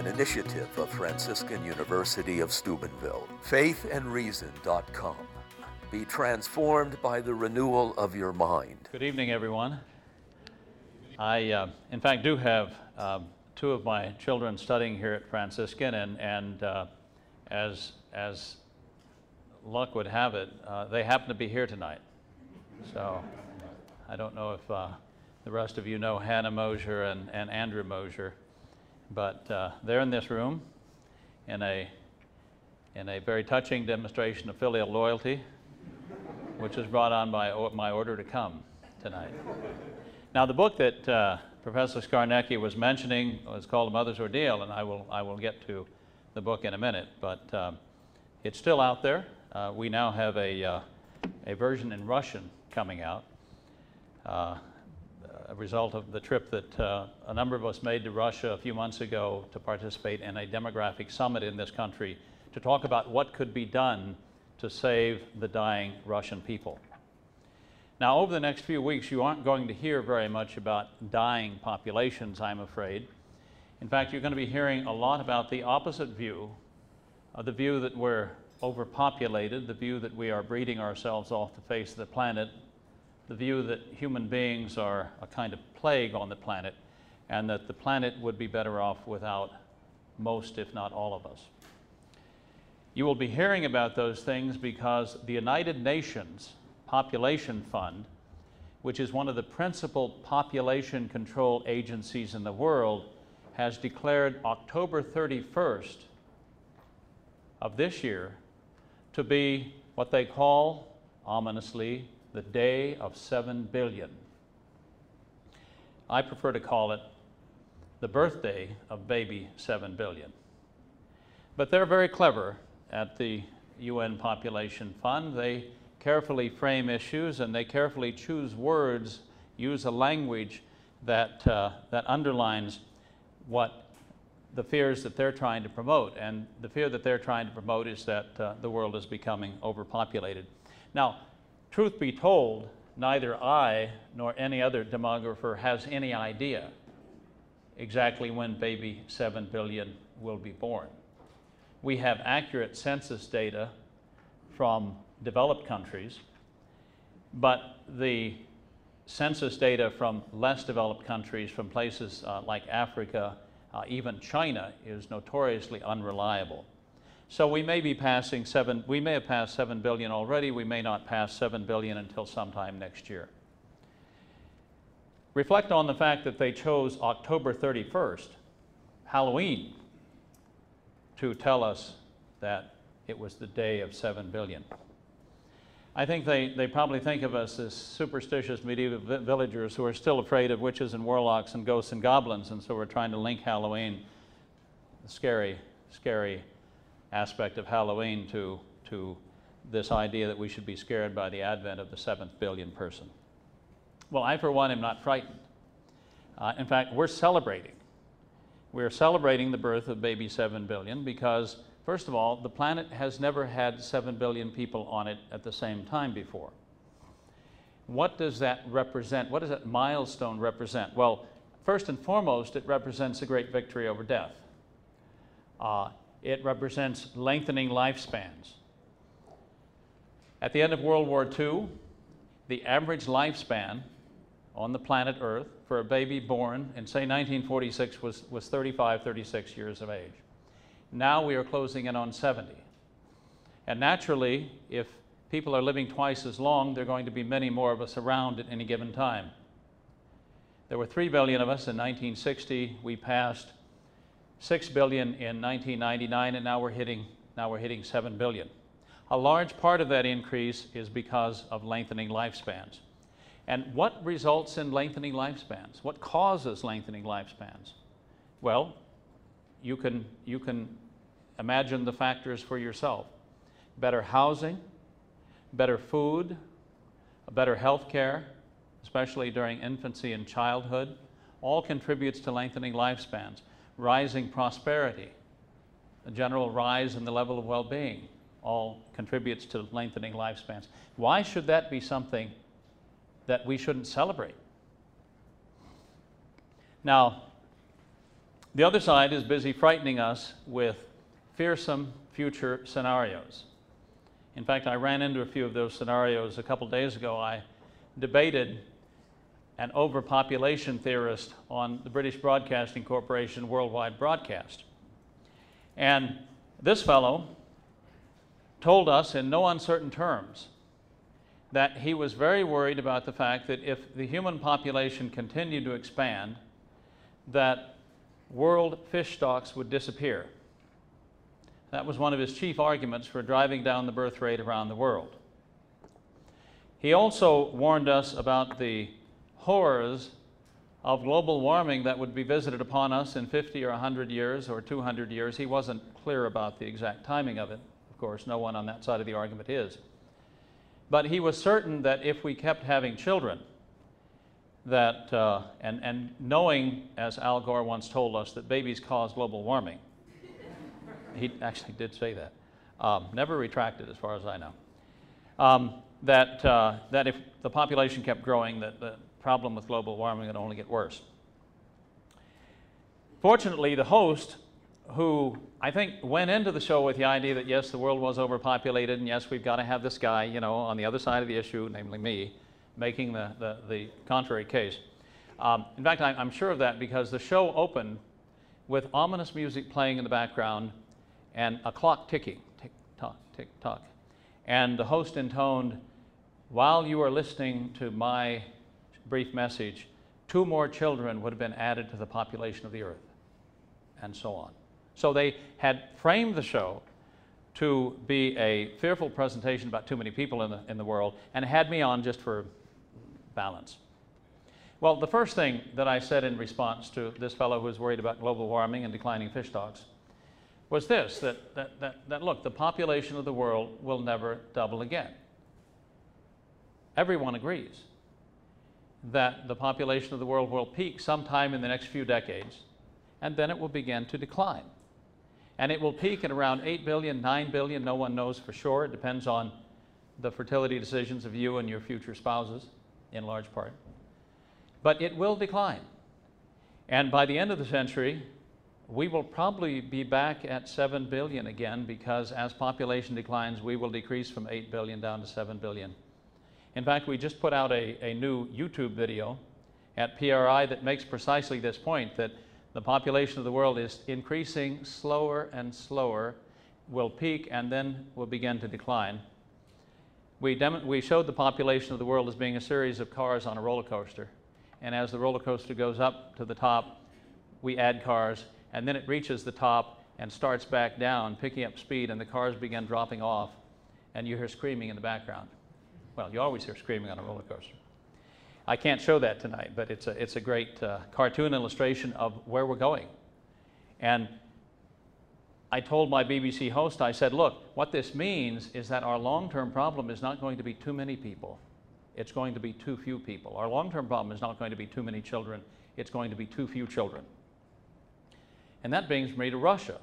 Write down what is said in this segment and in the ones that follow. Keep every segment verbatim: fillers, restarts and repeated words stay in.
an initiative of Franciscan University of Steubenville. faith and reason dot com. Be transformed by the renewal of your mind. Good evening, everyone. I, uh, in fact, do have uh, two of my children studying here at Franciscan, and, and uh, as, as luck would have it, uh, they happen to be here tonight. So I don't know if uh, the rest of you know Hannah Mosier and, and Andrew Mosier, but uh, they're in this room in a, in a very touching demonstration of filial loyalty, which was brought on by my order to come tonight. Now, the book that uh, Professor Skarnecki was mentioning is called A Mother's Ordeal, and I will, I will get to the book in a minute, but um, it's still out there. Uh, we now have a, uh, a version in Russian coming out, uh, a result of the trip that uh, a number of us made to Russia a few months ago to participate in a demographic summit in this country to talk about what could be done to save the dying Russian people. Now, over the next few weeks, you aren't going to hear very much about dying populations, I'm afraid. In fact, you're going to be hearing a lot about the opposite view, uh, the view that we're overpopulated, the view that we are breeding ourselves off the face of the planet, the view that human beings are a kind of plague on the planet, and that the planet would be better off without most, if not all of us. You will be hearing about those things because the United Nations Population Fund, which is one of the principal population control agencies in the world, has declared October thirty-first of this year to be what they call, ominously, the Day of seven billion. I prefer to call it the birthday of baby seven billion. But they're very clever at the U N Population Fund. They carefully frame issues, and they carefully choose words, use a language that, uh, that underlines what the fears that they're trying to promote. And the fear that they're trying to promote is that uh, the world is becoming overpopulated. Now, truth be told, neither I nor any other demographer has any idea exactly when baby seven billion will be born. We have accurate census data from developed countries, but the census data from less developed countries, from places uh, like Africa, uh, even China, is notoriously unreliable. So we may be passing seven, we may have passed seven billion already, we may not pass seven billion until sometime next year. Reflect on the fact that they chose October thirty-first, Halloween, to tell us that it was the day of seven billion. I think they, they probably think of us as superstitious medieval vi- villagers who are still afraid of witches and warlocks and ghosts and goblins, and so we're trying to link Halloween, the scary, scary aspect of Halloween, to, to this idea that we should be scared by the advent of the seventh billion person. Well, I, for one, am not frightened. Uh, in fact, we're celebrating. We're celebrating the birth of baby seven billion because, first of all, the planet has never had seven billion people on it at the same time before. What does that represent? What does that milestone represent? Well, first and foremost, it represents a great victory over death. Uh, it represents lengthening lifespans. At the end of World War Two, the average lifespan on the planet Earth for a baby born in, say, nineteen forty-six was, was thirty-five, thirty-six years of age. Now we are closing in on seventy. And naturally, if people are living twice as long, there are going to be many more of us around at any given time. There were three billion of us in nineteen sixty. We passed six billion in nineteen ninety-nine, and now we're hitting, now we're hitting seven billion. A large part of that increase is because of lengthening lifespans. And what results in lengthening lifespans? What causes lengthening lifespans? Well, you can, you can imagine the factors for yourself. Better housing, better food, better health care, especially during infancy and childhood, all contributes to lengthening lifespans. Rising prosperity, a general rise in the level of well-being, all contributes to lengthening lifespans. Why should that be something that we shouldn't celebrate? Now, The other side is busy frightening us with fearsome future scenarios. In fact, I ran into a few of those scenarios a couple days ago. I debated an overpopulation theorist on the British Broadcasting Corporation Worldwide Broadcast. And this fellow told us in no uncertain terms that he was very worried about the fact that if the human population continued to expand, that world fish stocks would disappear. That was one of his chief arguments for driving down the birth rate around the world. He also warned us about the horrors of global warming that would be visited upon us in fifty or a hundred years or two hundred years. He wasn't clear about the exact timing of it. Of course, no one on that side of the argument is. But he was certain that if we kept having children, that, uh, and, and knowing, as Al Gore once told us, that babies cause global warming. He actually did say that. Um, never retracted, as far as I know. Um, that, uh, that if the population kept growing, that the problem with global warming would only get worse. Fortunately, the host, who I think went into the show with the idea that, yes, the world was overpopulated, and yes, we've got to have this guy, you know, on the other side of the issue, namely me, making the, the, the contrary case. Um, in fact, I, I'm sure of that because the show opened with ominous music playing in the background and a clock ticking, tick, tock, tick, tock. And the host intoned, "While you are listening to my brief message, two more children would have been added to the population of the earth," and so on. So they had framed the show to be a fearful presentation about too many people in the, in the world, and had me on just for balance. Well, the first thing that I said in response to this fellow who was worried about global warming and declining fish stocks was this, that, that, that, that look, the population of the world will never double again. Everyone agrees that the population of the world will peak sometime in the next few decades, and then it will begin to decline. And it will peak at around eight billion, nine billion, no one knows for sure. It depends on the fertility decisions of you and your future spouses, in large part. But it will decline. And by the end of the century, we will probably be back at seven billion again, because as population declines, we will decrease from eight billion down to seven billion. In fact, we just put out a, a new YouTube video at P R I that makes precisely this point, that the population of the world is increasing slower and slower, will peak and then will begin to decline. We, dem we showed the population of the world as being a series of cars on a roller coaster. And as the roller coaster goes up to the top, we add cars, and then it reaches the top and starts back down, picking up speed, and the cars begin dropping off, and you hear screaming in the background. Well, you always hear screaming on a roller coaster. I can't show that tonight, but it's a, it's a great uh, cartoon illustration of where we're going. And I told my B B C host, I said, look, what this means is that our long-term problem is not going to be too many people. It's going to be too few people. Our long-term problem is not going to be too many children. It's going to be too few children. And that brings me to Russia.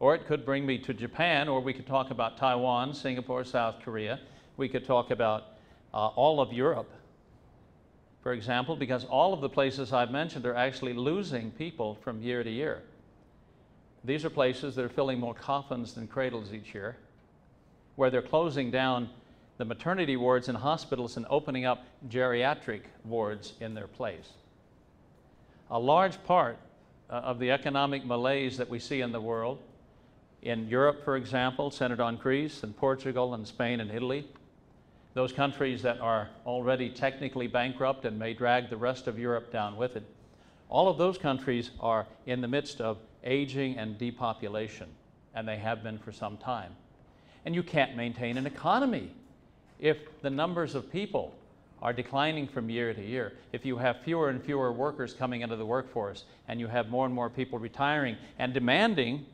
Or it could bring me to Japan, or we could talk about Taiwan, Singapore, South Korea. We could talk about uh, all of Europe, for example, because all of the places I've mentioned are actually losing people from year to year. These are places that are filling more coffins than cradles each year, where they're closing down the maternity wards in hospitals and opening up geriatric wards in their place. A large part uh, of the economic malaise that we see in the world, in Europe, for example, centered on Greece and Portugal and Spain and Italy, those countries that are already technically bankrupt and may drag the rest of Europe down with it, all of those countries are in the midst of aging and depopulation, and they have been for some time. And you can't maintain an economy if the numbers of people are declining from year to year, if you have fewer and fewer workers coming into the workforce, and you have more and more people retiring and demanding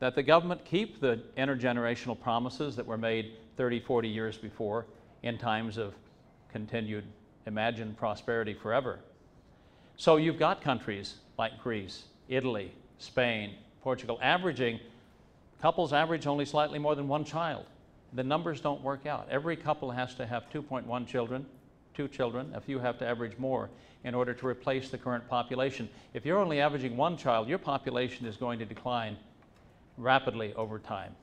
that the government keep the intergenerational promises that were made thirty, forty years before in times of continued imagined prosperity forever. So you've got countries like Greece, Italy, Spain, Portugal, averaging, couples average only slightly more than one child. The numbers don't work out. Every couple has to have two point one children, two children. A few have to average more in order to replace the current population. If you're only averaging one child, your population is going to decline rapidly over time.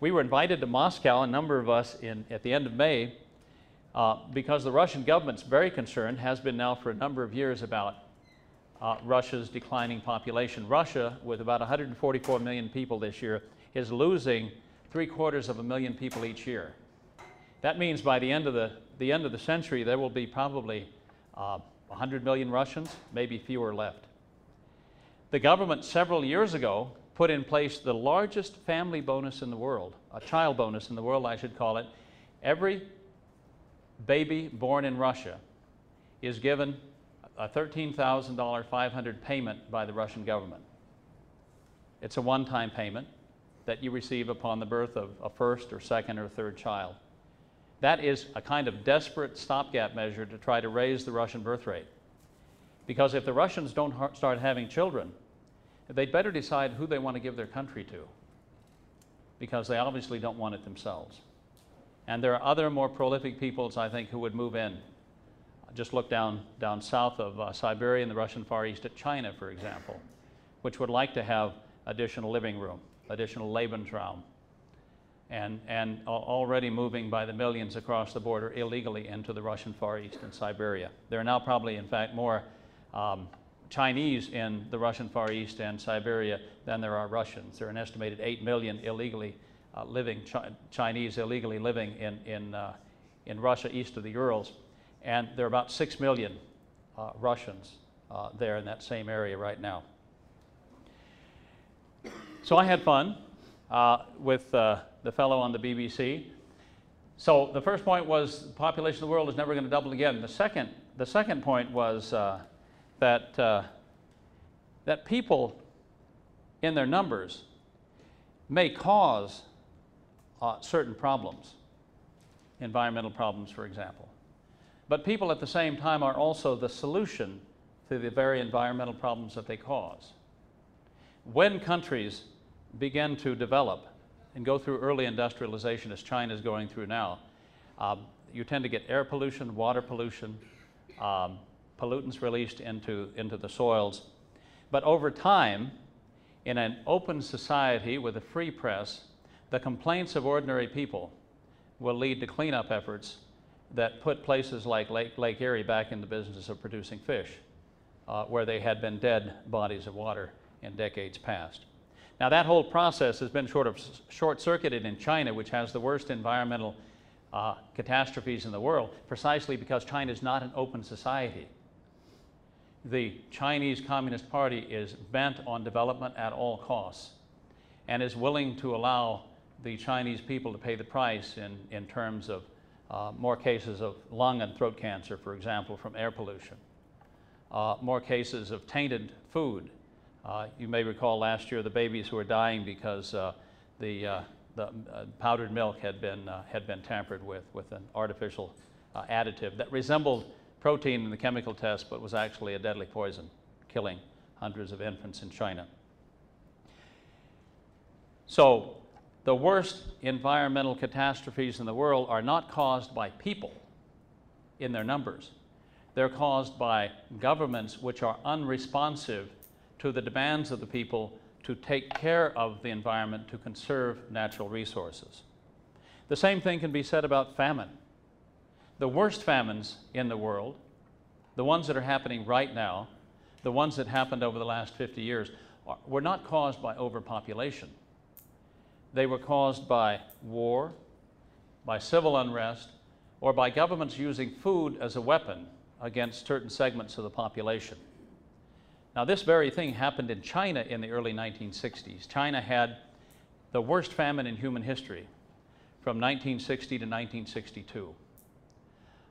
We were invited to Moscow, a number of us, in, at the end of May, uh, because the Russian government's very concerned, has been now for a number of years, about uh, Russia's declining population. Russia, with about one hundred forty-four million people this year, is losing three quarters of a million people each year. That means by the end of the, the, end of the century, there will be probably uh, one hundred million Russians, maybe fewer left. The government several years ago put in place the largest family bonus in the world, a child bonus in the world, I should call it. Every baby born in Russia is given a thirteen thousand five hundred dollars payment by the Russian government. It's a one-time payment that you receive upon the birth of a first or second or third child. That is a kind of desperate stopgap measure to try to raise the Russian birth rate. Because if the Russians don't ha- start having children, they'd better decide who they want to give their country to, because they obviously don't want it themselves. And there are other more prolific peoples, I think, who would move in. Just look down, down south of uh, Siberia and the Russian Far East at China, for example, which would like to have additional living room, additional Lebensraum, and, and already moving by the millions across the border illegally into the Russian Far East and Siberia. There are now probably, in fact, more um, Chinese in the Russian Far East and Siberia than there are Russians. There are an estimated eight million illegally uh, living, chi Chinese illegally living in, in, uh, in Russia east of the Urals, and there are about six million uh, Russians uh, there in that same area right now. So I had fun uh, with uh, the fellow on the B B C. So the first point was the population of the world is never going to double again. The second, the second point was uh, that, uh, that people in their numbers may cause uh, certain problems, environmental problems, for example. But people at the same time are also the solution to the very environmental problems that they cause. When countries begin to develop and go through early industrialization, as China is going through now, um, you tend to get air pollution, water pollution, um, pollutants released into, into the soils. But over time, in an open society with a free press, the complaints of ordinary people will lead to cleanup efforts that put places like Lake, Lake Erie back in the business of producing fish, uh, where they had been dead bodies of water in decades past. Now, that whole process has been sort of short-circuited in China, which has the worst environmental uh, catastrophes in the world, precisely because China is not an open society. The Chinese Communist Party is bent on development at all costs and is willing to allow the Chinese people to pay the price in, in terms of uh, more cases of lung and throat cancer, for example, from air pollution, uh, more cases of tainted food. Uh, you may recall last year the babies who were dying because uh, the, uh, the uh, powdered milk had been, uh, had been tampered with with an artificial uh, additive that resembled protein in the chemical test, but was actually a deadly poison, killing hundreds of infants in China. So the worst environmental catastrophes in the world are not caused by people in their numbers. They're caused by governments which are unresponsive to the demands of the people to take care of the environment, to conserve natural resources. The same thing can be said about famine. The worst famines in the world, the ones that are happening right now, the ones that happened over the last fifty years, are, were not caused by overpopulation. They were caused by war, by civil unrest, or by governments using food as a weapon against certain segments of the population. Now, this very thing happened in China in the early nineteen sixties. China had the worst famine in human history from nineteen sixty to nineteen sixty-two.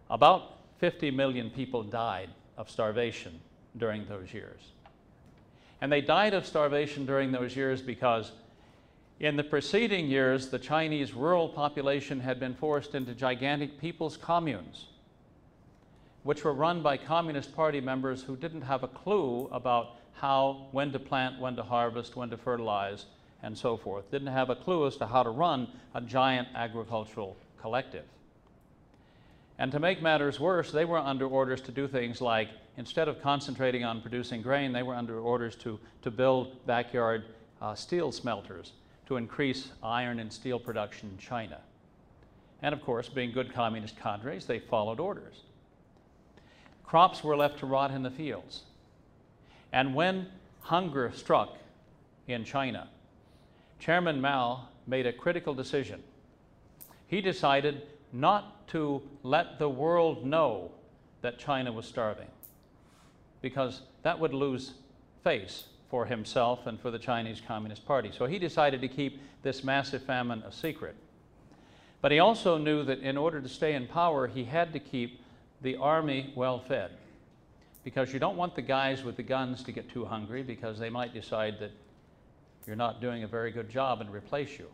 About fifty million people died of starvation during those years. And they died of starvation during those years because in the preceding years, the Chinese rural population had been forced into gigantic people's communes, which were run by Communist Party members who didn't have a clue about how, when to plant, when to harvest, when to fertilize, and so forth. Didn't have a clue as to how to run a giant agricultural collective. And to make matters worse, they were under orders to do things like, instead of concentrating on producing grain, they were under orders to, to build backyard uh, steel smelters to increase iron and steel production in China. And of course, being good communist cadres, they followed orders. Crops were left to rot in the fields. And when hunger struck in China, Chairman Mao made a critical decision. He decided not to let the world know that China was starving, because that would lose face for himself and for the Chinese Communist Party. So he decided to keep this massive famine a secret. But he also knew that in order to stay in power, he had to keep the army well fed, because you don't want the guys with the guns to get too hungry, because they might decide that you're not doing a very good job and replace you.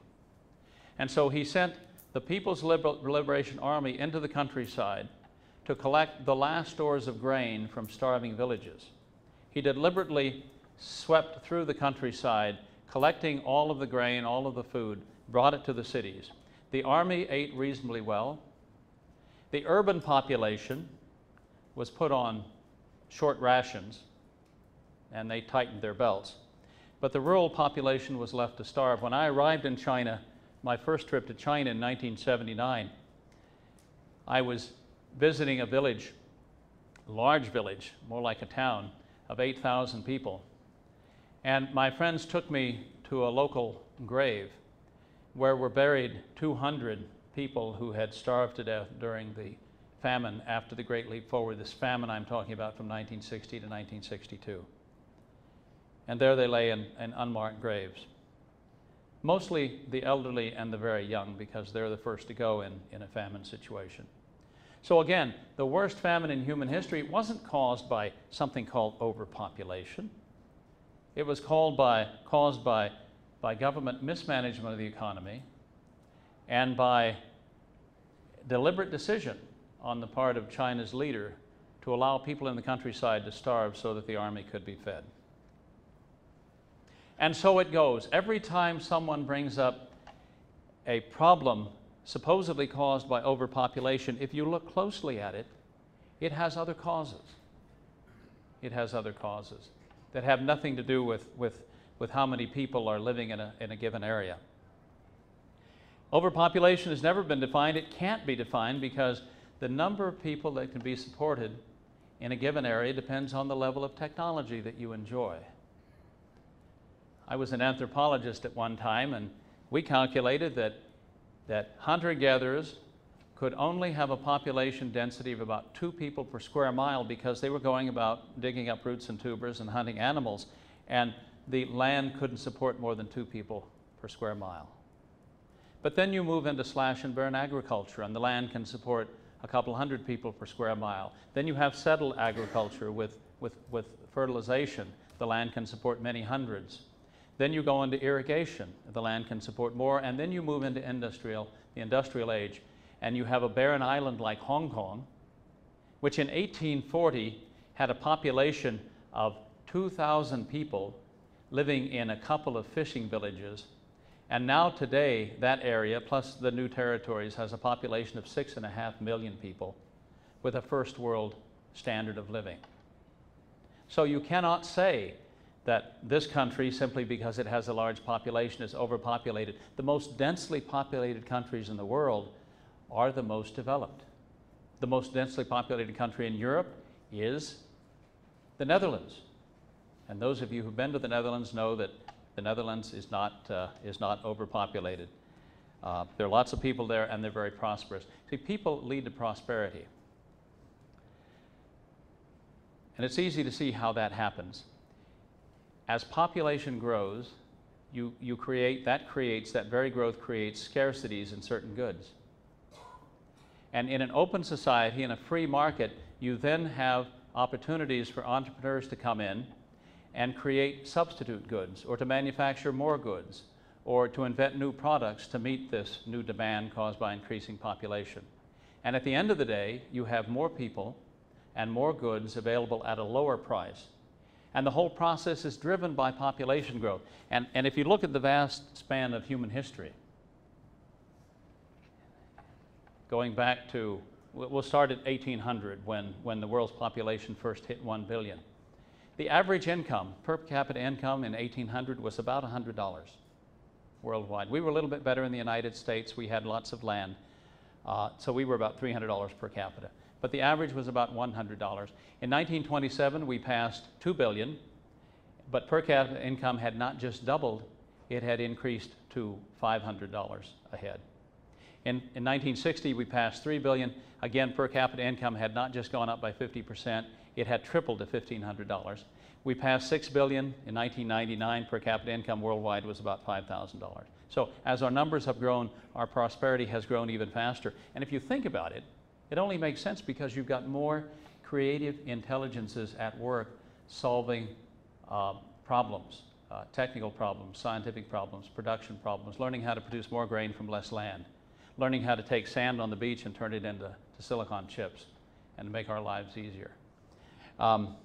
And so he sent the People's Liber- Liberation Army into the countryside to collect the last stores of grain from starving villages. He deliberately swept through the countryside, collecting all of the grain, all of the food, brought it to the cities. The army ate reasonably well. The urban population was put on short rations, and they tightened their belts. But the rural population was left to starve. When I arrived in China, my first trip to China in nineteen seventy-nine, I was visiting a village, a large village, more like a town, of eight thousand people. And my friends took me to a local grave where were buried two hundred people who had starved to death during the famine after the Great Leap Forward, this famine I'm talking about from nineteen sixty to nineteen sixty-two. And there they lay in, in unmarked graves. Mostly the elderly and the very young, because they're the first to go in, in a famine situation. So again, the worst famine in human history wasn't caused by something called overpopulation. It was called by, caused by, by government mismanagement of the economy and by deliberate decision on the part of China's leader to allow people in the countryside to starve so that the army could be fed. And so it goes. Every time someone brings up a problem supposedly caused by overpopulation, if you look closely at it, it has other causes. It has other causes that have nothing to do with, with, with how many people are living in a, in a given area. Overpopulation has never been defined. It can't be defined because the number of people that can be supported in a given area depends on the level of technology that you enjoy. I was an anthropologist at one time, and we calculated that, that hunter-gatherers could only have a population density of about two people per square mile because they were going about digging up roots and tubers and hunting animals, and the land couldn't support more than two people per square mile. But then you move into slash and burn agriculture, and the land can support a couple hundred people per square mile. Then you have settled agriculture with, with, with fertilization. The land can support many hundreds. Then you go into irrigation, the land can support more, and then you move into industrial, the industrial age, and you have a barren island like Hong Kong, which in eighteen forty had a population of two thousand people living in a couple of fishing villages, and now today that area, plus the new territories, has a population of six and a half million people with a first world standard of living. So you cannot say that this country, simply because it has a large population, is overpopulated. The most densely populated countries in the world are the most developed. The most densely populated country in Europe is the Netherlands. And those of you who've been to the Netherlands know that the Netherlands is not, uh, is not overpopulated. Uh, there are lots of people there, and they're very prosperous. See, people lead to prosperity. And it's easy to see how that happens. As population grows, you, you create, that creates, that very growth creates scarcities in certain goods. And in an open society, in a free market, you then have opportunities for entrepreneurs to come in and create substitute goods, or to manufacture more goods, or to invent new products to meet this new demand caused by increasing population. And at the end of the day, you have more people and more goods available at a lower price. And the whole process is driven by population growth. And, and if you look at the vast span of human history, going back to We'll start at eighteen hundred when, when the world's population first hit one billion. The average income, per capita income in eighteen hundred was about one hundred dollars worldwide. We were a little bit better in the United States. We had lots of land. Uh, so we were about three hundred dollars per capita. But the average was about one hundred dollars. In nineteen twenty-seven, we passed two billion, but per capita income had not just doubled, it had increased to five hundred dollars a head. In, in nineteen sixty, we passed three billion. Again, per capita income had not just gone up by fifty percent, it had tripled to fifteen hundred dollars. We passed six billion in nineteen ninety-nine. Per capita income worldwide was about five thousand dollars. So as our numbers have grown, our prosperity has grown even faster. And if you think about it, it only makes sense because you've got more creative intelligences at work solving uh, problems, uh, technical problems, scientific problems, production problems, learning how to produce more grain from less land, learning how to take sand on the beach and turn it into to silicon chips and to make our lives easier. Um,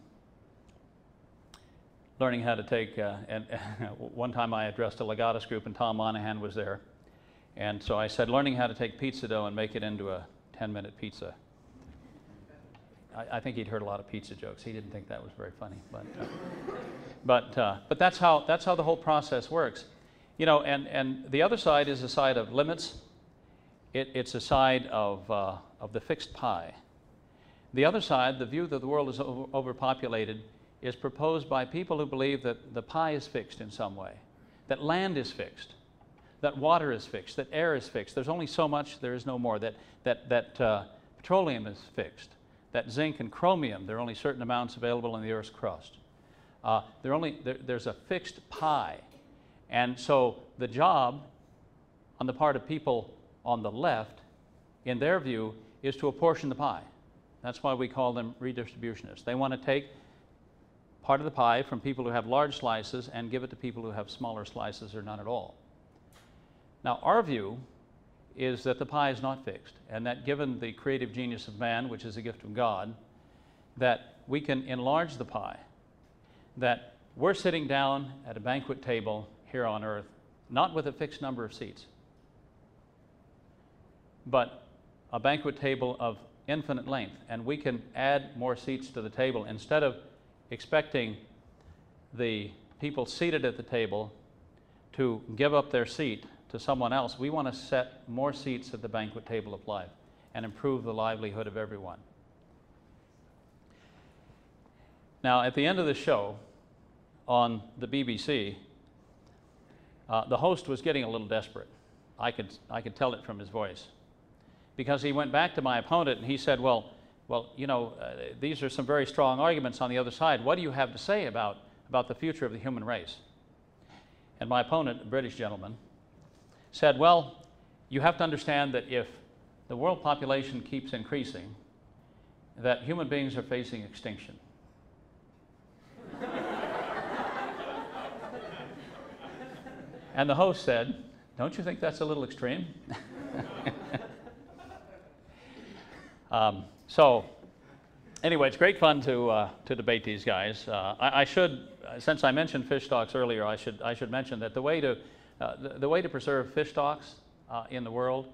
learning how to take, uh, and one time I addressed a Legatus group and Tom Monaghan was there, and so I said, learning how to take pizza dough and make it into a ten minute pizza. I, I think he'd heard a lot of pizza jokes. He didn't think that was very funny, but, uh, but, uh, but that's, how, that's how the whole process works. You know, and, and the other side is the side of limits. It, it's a side of, uh, of the fixed pie. The other side, the view that the world is over, overpopulated, is proposed by people who believe that the pie is fixed in some way, that land is fixed, that water is fixed, that air is fixed, there's only so much, there is no more, that, that, that uh, petroleum is fixed, that zinc and chromium, there are only certain amounts available in the Earth's crust. Uh, there only, there, there's a fixed pie. And so the job on the part of people on the left, in their view, is to apportion the pie. That's why we call them redistributionists. They want to take part of the pie from people who have large slices and give it to people who have smaller slices or none at all. Now, our view is that the pie is not fixed, and that given the creative genius of man, which is a gift of God, that we can enlarge the pie, that we're sitting down at a banquet table here on Earth, not with a fixed number of seats, but a banquet table of infinite length, and we can add more seats to the table instead of expecting the people seated at the table to give up their seat to someone else. We want to set more seats at the banquet table of life and improve the livelihood of everyone. Now, at the end of the show on the B B C, uh, the host was getting a little desperate. I could, I could tell it from his voice, because he went back to my opponent and he said, well, well, you know, uh, these are some very strong arguments on the other side. What do you have to say about, about the future of the human race? And my opponent, a British gentleman, said, well, you have to understand that if the world population keeps increasing, that human beings are facing extinction. And the host said, don't you think that's a little extreme? Um, so, anyway, it's great fun to uh, to debate these guys. Uh, I, I should, since I mentioned fish stocks earlier, I should I should mention that the way to uh, the, the way to preserve fish stocks uh, in the world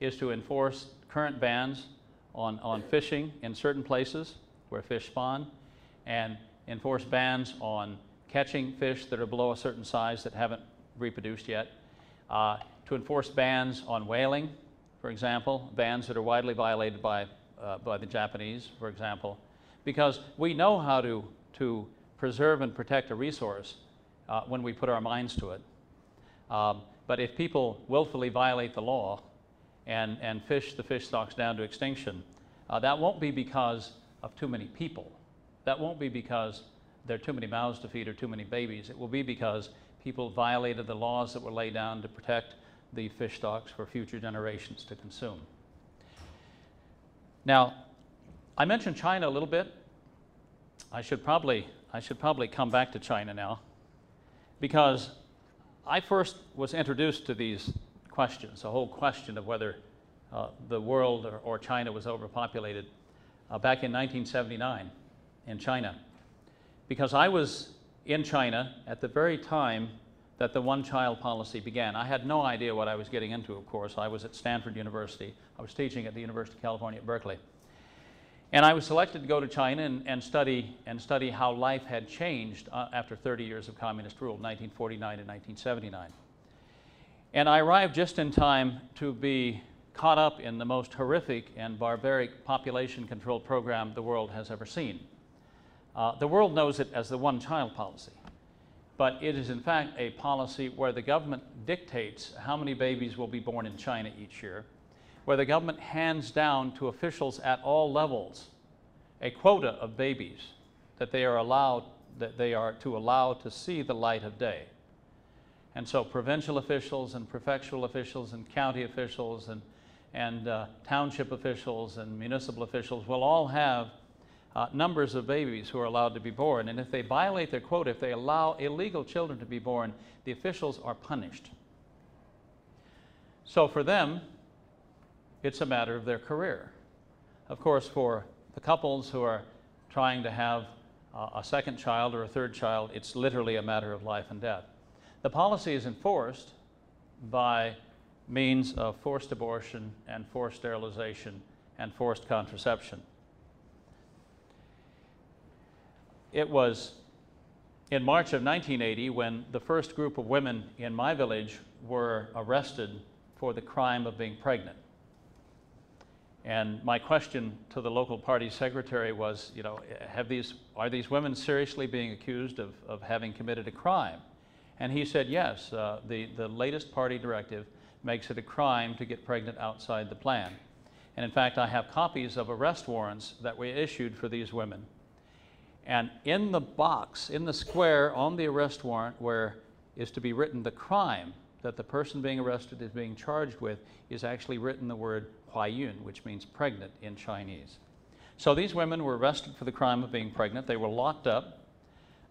is to enforce current bans on on fishing in certain places where fish spawn, and enforce bans on catching fish that are below a certain size that haven't reproduced yet. Uh, to enforce bans on whaling. For example, bans that are widely violated by, uh, by the Japanese, for example, because we know how to, to preserve and protect a resource uh, when we put our minds to it. Um, but if people willfully violate the law and, and fish the fish stocks down to extinction, uh, that won't be because of too many people. That won't be because there are too many mouths to feed or too many babies. It will be because people violated the laws that were laid down to protect the fish stocks for future generations to consume. Now, I mentioned China a little bit. I should probably, I should probably come back to China now, because I first was introduced to these questions, the whole question of whether uh, the world or, or China was overpopulated, uh, back in nineteen seventy-nine in China, because I was in China at the very time that the one-child policy began. I had no idea what I was getting into, of course. I was at Stanford University. I was teaching at the University of California at Berkeley. And I was selected to go to China and, and, study, and study how life had changed uh, after thirty years of communist rule, nineteen forty-nine and nineteen seventy-nine. And I arrived just in time to be caught up in the most horrific and barbaric population control program the world has ever seen. Uh, the world knows it as the one-child policy, but it is in fact a policy where the government dictates how many babies will be born in China each year, where the government hands down to officials at all levels a quota of babies that they are allowed, that they are to allow to see the light of day. And so provincial officials and prefectural officials and county officials and, and uh, township officials and municipal officials will all have uh, numbers of babies who are allowed to be born. And if they violate their quota, if they allow illegal children to be born, the officials are punished. So for them, it's a matter of their career. Of course, for the couples who are trying to have uh, a second child or a third child, it's literally a matter of life and death. The policy is enforced by means of forced abortion and forced sterilization and forced contraception. It was in March of nineteen eighty when the first group of women in my village were arrested for the crime of being pregnant. And my question to the local party secretary was, you know, have these, are these women seriously being accused of, of having committed a crime? And he said, yes, uh, the, the latest party directive makes it a crime to get pregnant outside the plan. And in fact, I have copies of arrest warrants that we issued for these women. And in the box, in the square on the arrest warrant where is to be written the crime that the person being arrested is being charged with is actually written the word Huaiyun, which means pregnant in Chinese. So these women were arrested for the crime of being pregnant. They were locked up.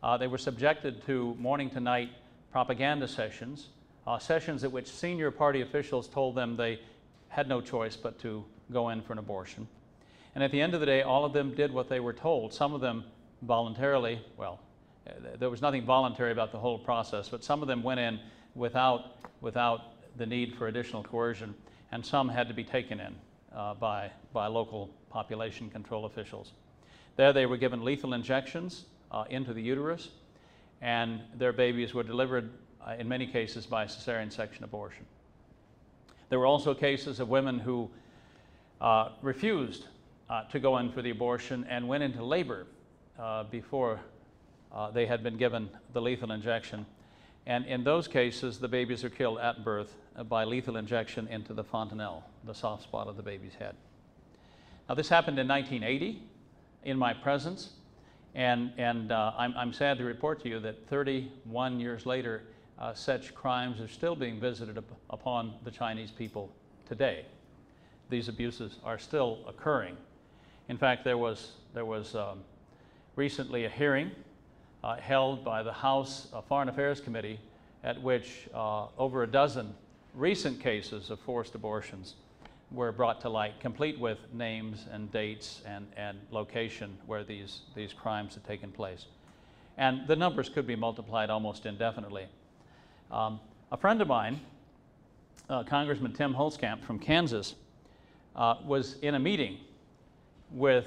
Uh, they were subjected to morning to night propaganda sessions, uh, sessions at which senior party officials told them they had no choice but to go in for an abortion. And at the end of the day, all of them did what they were told. Some of them voluntarily, well, there was nothing voluntary about the whole process, but some of them went in without, without the need for additional coercion. And some had to be taken in uh, by, by local population control officials. There they were given lethal injections uh, into the uterus, and their babies were delivered, uh, in many cases, by cesarean section abortion. There were also cases of women who uh, refused uh, to go in for the abortion and went into labor uh, before uh, they had been given the lethal injection. And in those cases, the babies are killed at birth by lethal injection into the fontanelle, the soft spot of the baby's head. Now, this happened in nineteen eighty in my presence, and, and uh, I'm, I'm sad to report to you that thirty-one years later, uh, such crimes are still being visited up upon the Chinese people today. These abuses are still occurring. In fact, there was, there was um, recently a hearing Uh, held by the House uh, Foreign Affairs Committee, at which uh, over a dozen recent cases of forced abortions were brought to light, complete with names and dates and, and location where these, these crimes had taken place. And the numbers could be multiplied almost indefinitely. Um, a friend of mine, uh, Congressman Tim Huelskamp from Kansas, uh, was in a meeting with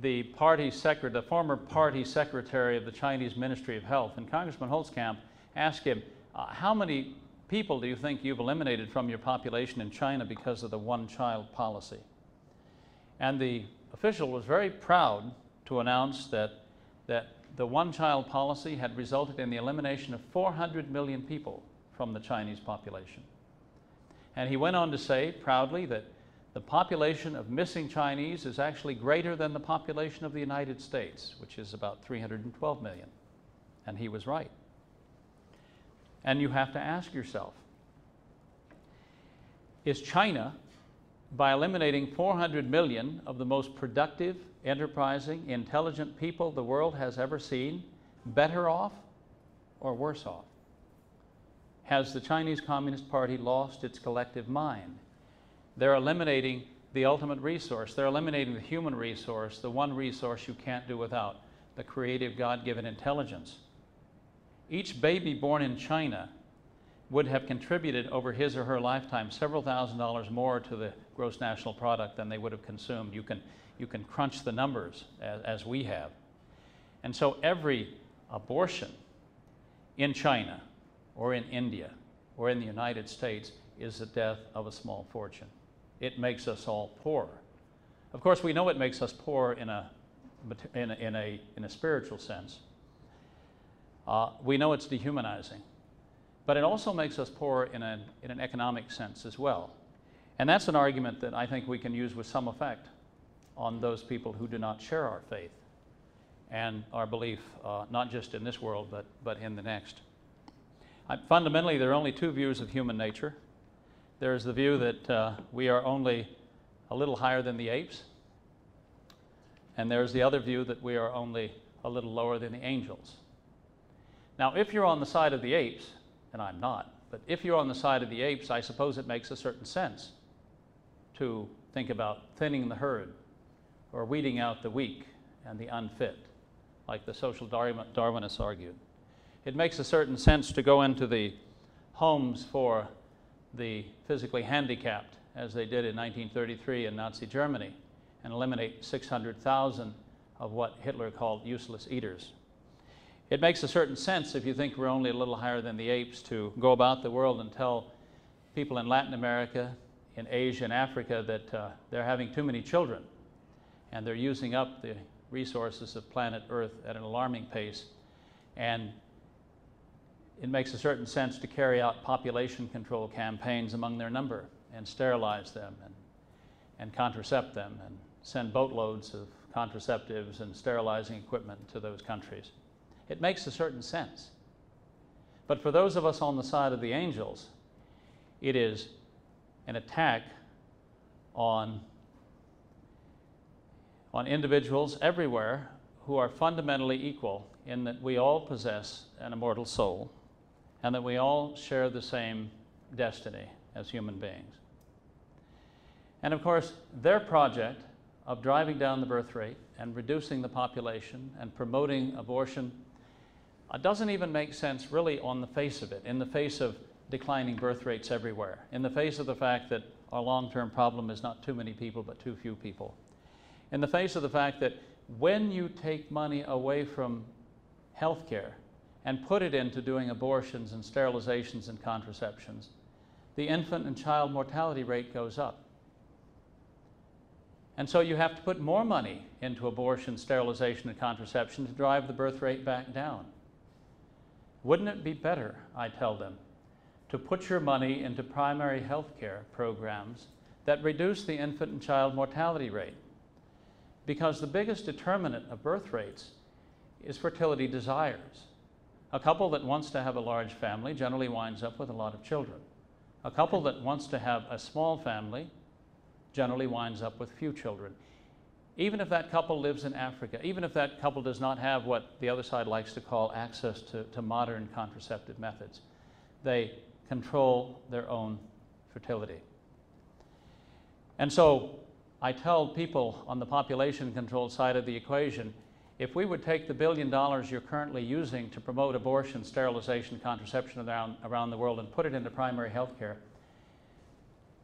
the party secretary, the former party secretary of the Chinese Ministry of Health, and Congressman Huelskamp asked him, uh, how many people do you think you've eliminated from your population in China because of the one-child policy? And the official was very proud to announce that, that the one-child policy had resulted in the elimination of four hundred million people from the Chinese population. And he went on to say proudly that the population of missing Chinese is actually greater than the population of the United States, which is about three hundred twelve million. And he was right. And you have to ask yourself, is China, by eliminating four hundred million of the most productive, enterprising, intelligent people the world has ever seen, better off or worse off? Has the Chinese Communist Party lost its collective mind? They're eliminating the ultimate resource. They're eliminating the human resource, the one resource you can't do without, the creative God-given intelligence. Each baby born in China would have contributed over his or her lifetime several thousand dollars more to the gross national product than they would have consumed. You can, you can crunch the numbers as, as we have. And so every abortion in China or in India or in the United States is the death of a small fortune. It makes us all poor. Of course, we know it makes us poor in a, in a, in a, in a spiritual sense. Uh, we know it's dehumanizing. But it also makes us poor in, a, in an economic sense as well. And that's an argument that I think we can use with some effect on those people who do not share our faith and our belief, uh, not just in this world, but, but in the next. I, fundamentally, there are only two views of human nature. There is the view that uh, we are only a little higher than the apes, and there's the other view that we are only a little lower than the angels. Now, if you're on the side of the apes, and I'm not, but if you're on the side of the apes, I suppose it makes a certain sense to think about thinning the herd or weeding out the weak and the unfit, like the social Darwin Darwinists argued. It makes a certain sense to go into the homes for the physically handicapped, as they did in nineteen thirty-three in Nazi Germany, and eliminate six hundred thousand of what Hitler called useless eaters. It makes a certain sense, if you think we're only a little higher than the apes, to go about the world and tell people in Latin America, in Asia and Africa, that uh, they're having too many children and they're using up the resources of planet Earth at an alarming pace. And it makes a certain sense to carry out population control campaigns among their number and sterilize them and, and contracept them and send boatloads of contraceptives and sterilizing equipment to those countries. It makes a certain sense. But for those of us on the side of the angels, it is an attack on, on individuals everywhere who are fundamentally equal in that we all possess an immortal soul and that we all share the same destiny as human beings. And of course, their project of driving down the birth rate and reducing the population and promoting abortion It doesn't even make sense really on the face of it, in the face of declining birth rates everywhere, in the face of the fact that our long-term problem is not too many people but too few people, in the face of the fact that when you take money away from health care and put it into doing abortions and sterilizations and contraceptions, the infant and child mortality rate goes up. And so you have to put more money into abortion, sterilization, and contraception to drive the birth rate back down. Wouldn't it be better, I tell them, to put your money into primary health care programs that reduce the infant and child mortality rate? Because the biggest determinant of birth rates is fertility desires. A couple that wants to have a large family generally winds up with a lot of children. A couple that wants to have a small family generally winds up with few children. Even if that couple lives in Africa, even if that couple does not have what the other side likes to call access to, to modern contraceptive methods, they control their own fertility. And so I tell people on the population control side of the equation, if we would take the billion dollars you're currently using to promote abortion, sterilization, contraception around, around the world and put it into primary health care,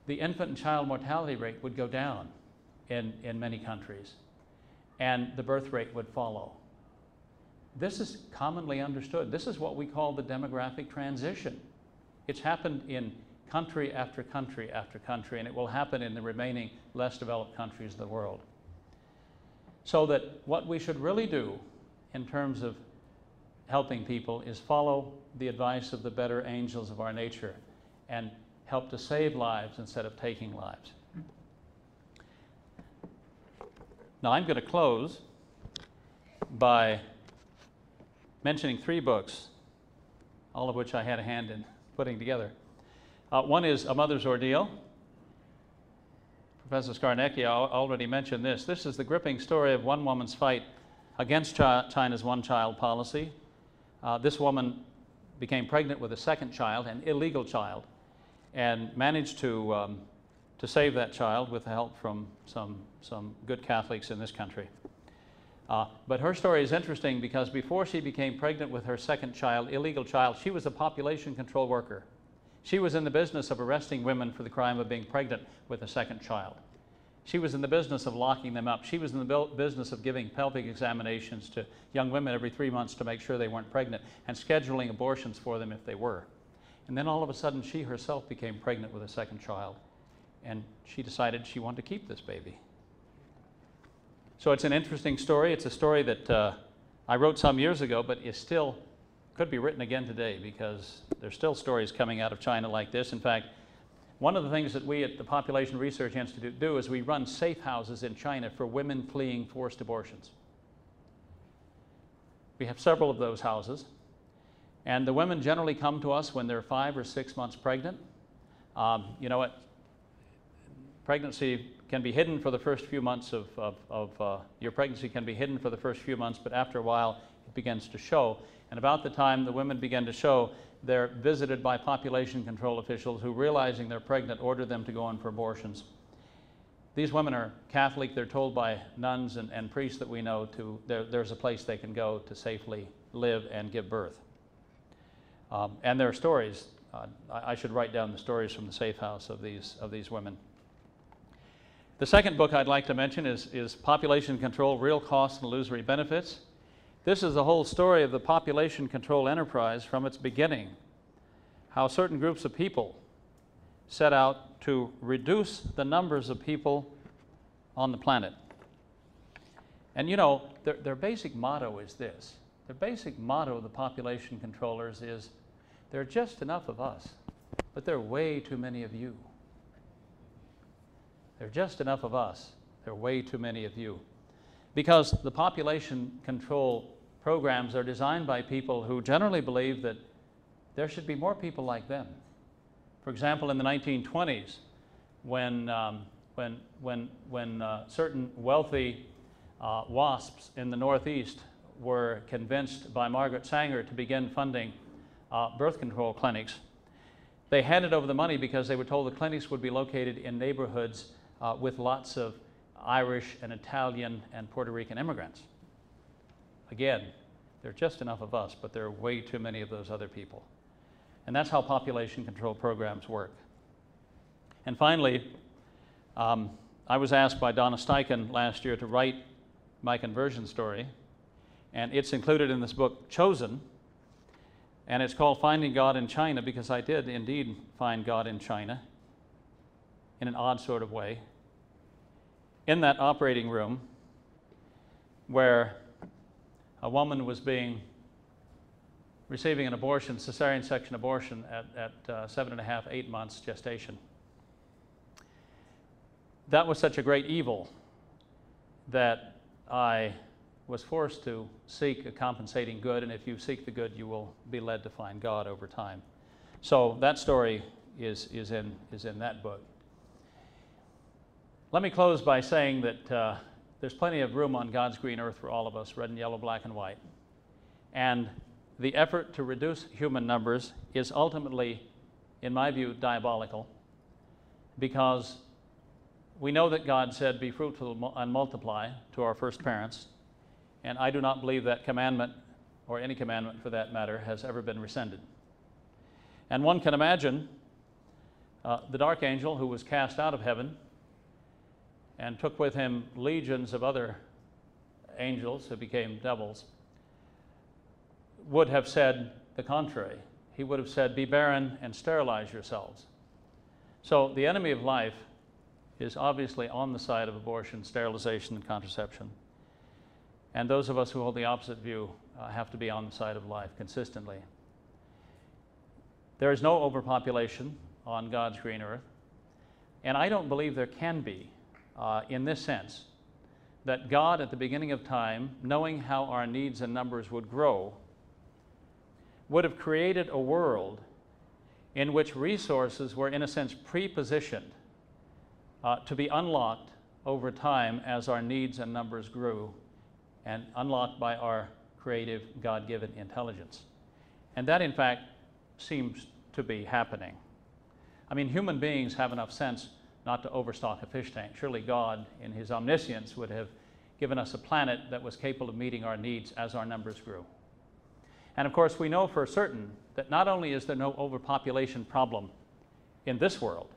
the infant and child mortality rate would go down In, in many countries, and the birth rate would follow. This is commonly understood. This is what we call the demographic transition. It's happened in country after country after country, and it will happen in the remaining less developed countries of the world. So that what we should really do in terms of helping people is follow the advice of the better angels of our nature and help to save lives instead of taking lives. Now, I'm going to close by mentioning three books, all of which I had a hand in putting together. Uh, one is A Mother's Ordeal. Professor Skarnecki, I already mentioned this. This is the gripping story of one woman's fight against China's one-child policy. Uh, this woman became pregnant with a second child, an illegal child, and managed to um, to save that child with the help from some, some good Catholics in this country. Uh, but her story is interesting because before she became pregnant with her second child, illegal child, she was a population control worker. She was in the business of arresting women for the crime of being pregnant with a second child. She was in the business of locking them up. She was in the business of giving pelvic examinations to young women every three months to make sure they weren't pregnant and scheduling abortions for them if they were. And then all of a sudden she herself became pregnant with a second child, and she decided she wanted to keep this baby. So it's an interesting story. It's a story that uh, I wrote some years ago, but is still could be written again today because there's still stories coming out of China like this. In fact, one of the things that we at the Population Research Institute do is we run safe houses in China for women fleeing forced abortions. We have several of those houses, and the women generally come to us when they're five or six months pregnant. Um, you know what? Pregnancy can be hidden for the first few months of, of, of uh, your pregnancy can be hidden for the first few months, but after a while it begins to show. And about the time the women begin to show, they're visited by population control officials who, realizing they're pregnant, order them to go in for abortions. These women are Catholic. They're told by nuns and, and priests that we know to there, there's a place they can go to safely live and give birth. Um, and there are stories. Uh, I, I should write down the stories from the safe house of these, of these women. The second book I'd like to mention is, is Population Control: Real Costs and Illusory Benefits. This is the whole story of the population control enterprise from its beginning, how certain groups of people set out to reduce the numbers of people on the planet. And you know, their, their basic motto is this. Their basic motto of the population controllers is, there are just enough of us, but there are way too many of you. There are just enough of us, there are way too many of you. Because the population control programs are designed by people who generally believe that there should be more people like them. For example, in the nineteen twenties, when, um, when, when, when uh, certain wealthy uh, WASPs in the Northeast were convinced by Margaret Sanger to begin funding uh, birth control clinics, they handed over the money because they were told the clinics would be located in neighborhoods uh, with lots of Irish and Italian and Puerto Rican immigrants. Again, there are just enough of us, but there are way too many of those other people. And that's how population control programs work. And finally, um, I was asked by Donna Steichen last year to write my conversion story, and it's included in this book, Chosen, and it's called Finding God in China because I did indeed find God in China in an odd sort of way. In that operating room where a woman was being, receiving an abortion, cesarean section abortion at, at uh, seven and a half, eight months gestation. That was such a great evil that I was forced to seek a compensating good, and if you seek the good, you will be led to find God over time. So that story is, is, in, is in that book. Let me close by saying that uh, there's plenty of room on God's green earth for all of us, red and yellow, black and white. And the effort to reduce human numbers is ultimately, in my view, diabolical, because we know that God said, be fruitful and multiply, to our first parents. And I do not believe that commandment, or any commandment for that matter, has ever been rescinded. And one can imagine uh, the dark angel who was cast out of heaven and took with him legions of other angels who became devils, would have said the contrary. He would have said, be barren and sterilize yourselves. So the enemy of life is obviously on the side of abortion, sterilization, and contraception. And those of us who hold the opposite view uh, have to be on the side of life consistently. There is no overpopulation on God's green earth, and I don't believe there can be. Uh, in this sense, that God at the beginning of time, knowing how our needs and numbers would grow, would have created a world in which resources were, in a sense, pre-positioned uh, to be unlocked over time as our needs and numbers grew, and unlocked by our creative, God-given intelligence. And that, in fact, seems to be happening. I mean, human beings have enough sense not to overstock a fish tank. Surely God, in his omniscience, would have given us a planet that was capable of meeting our needs as our numbers grew. And of course, we know for certain that not only is there no overpopulation problem in this world,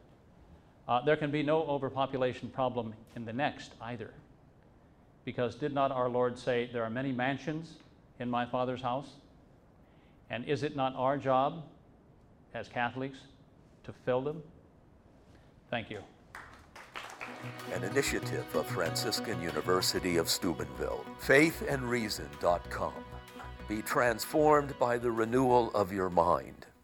uh, there can be no overpopulation problem in the next either. Because did not our Lord say, there are many mansions in my Father's house? And is it not our job as Catholics to fill them? Thank you. An initiative of Franciscan University of Steubenville, faith and reason dot com. Be transformed by the renewal of your mind.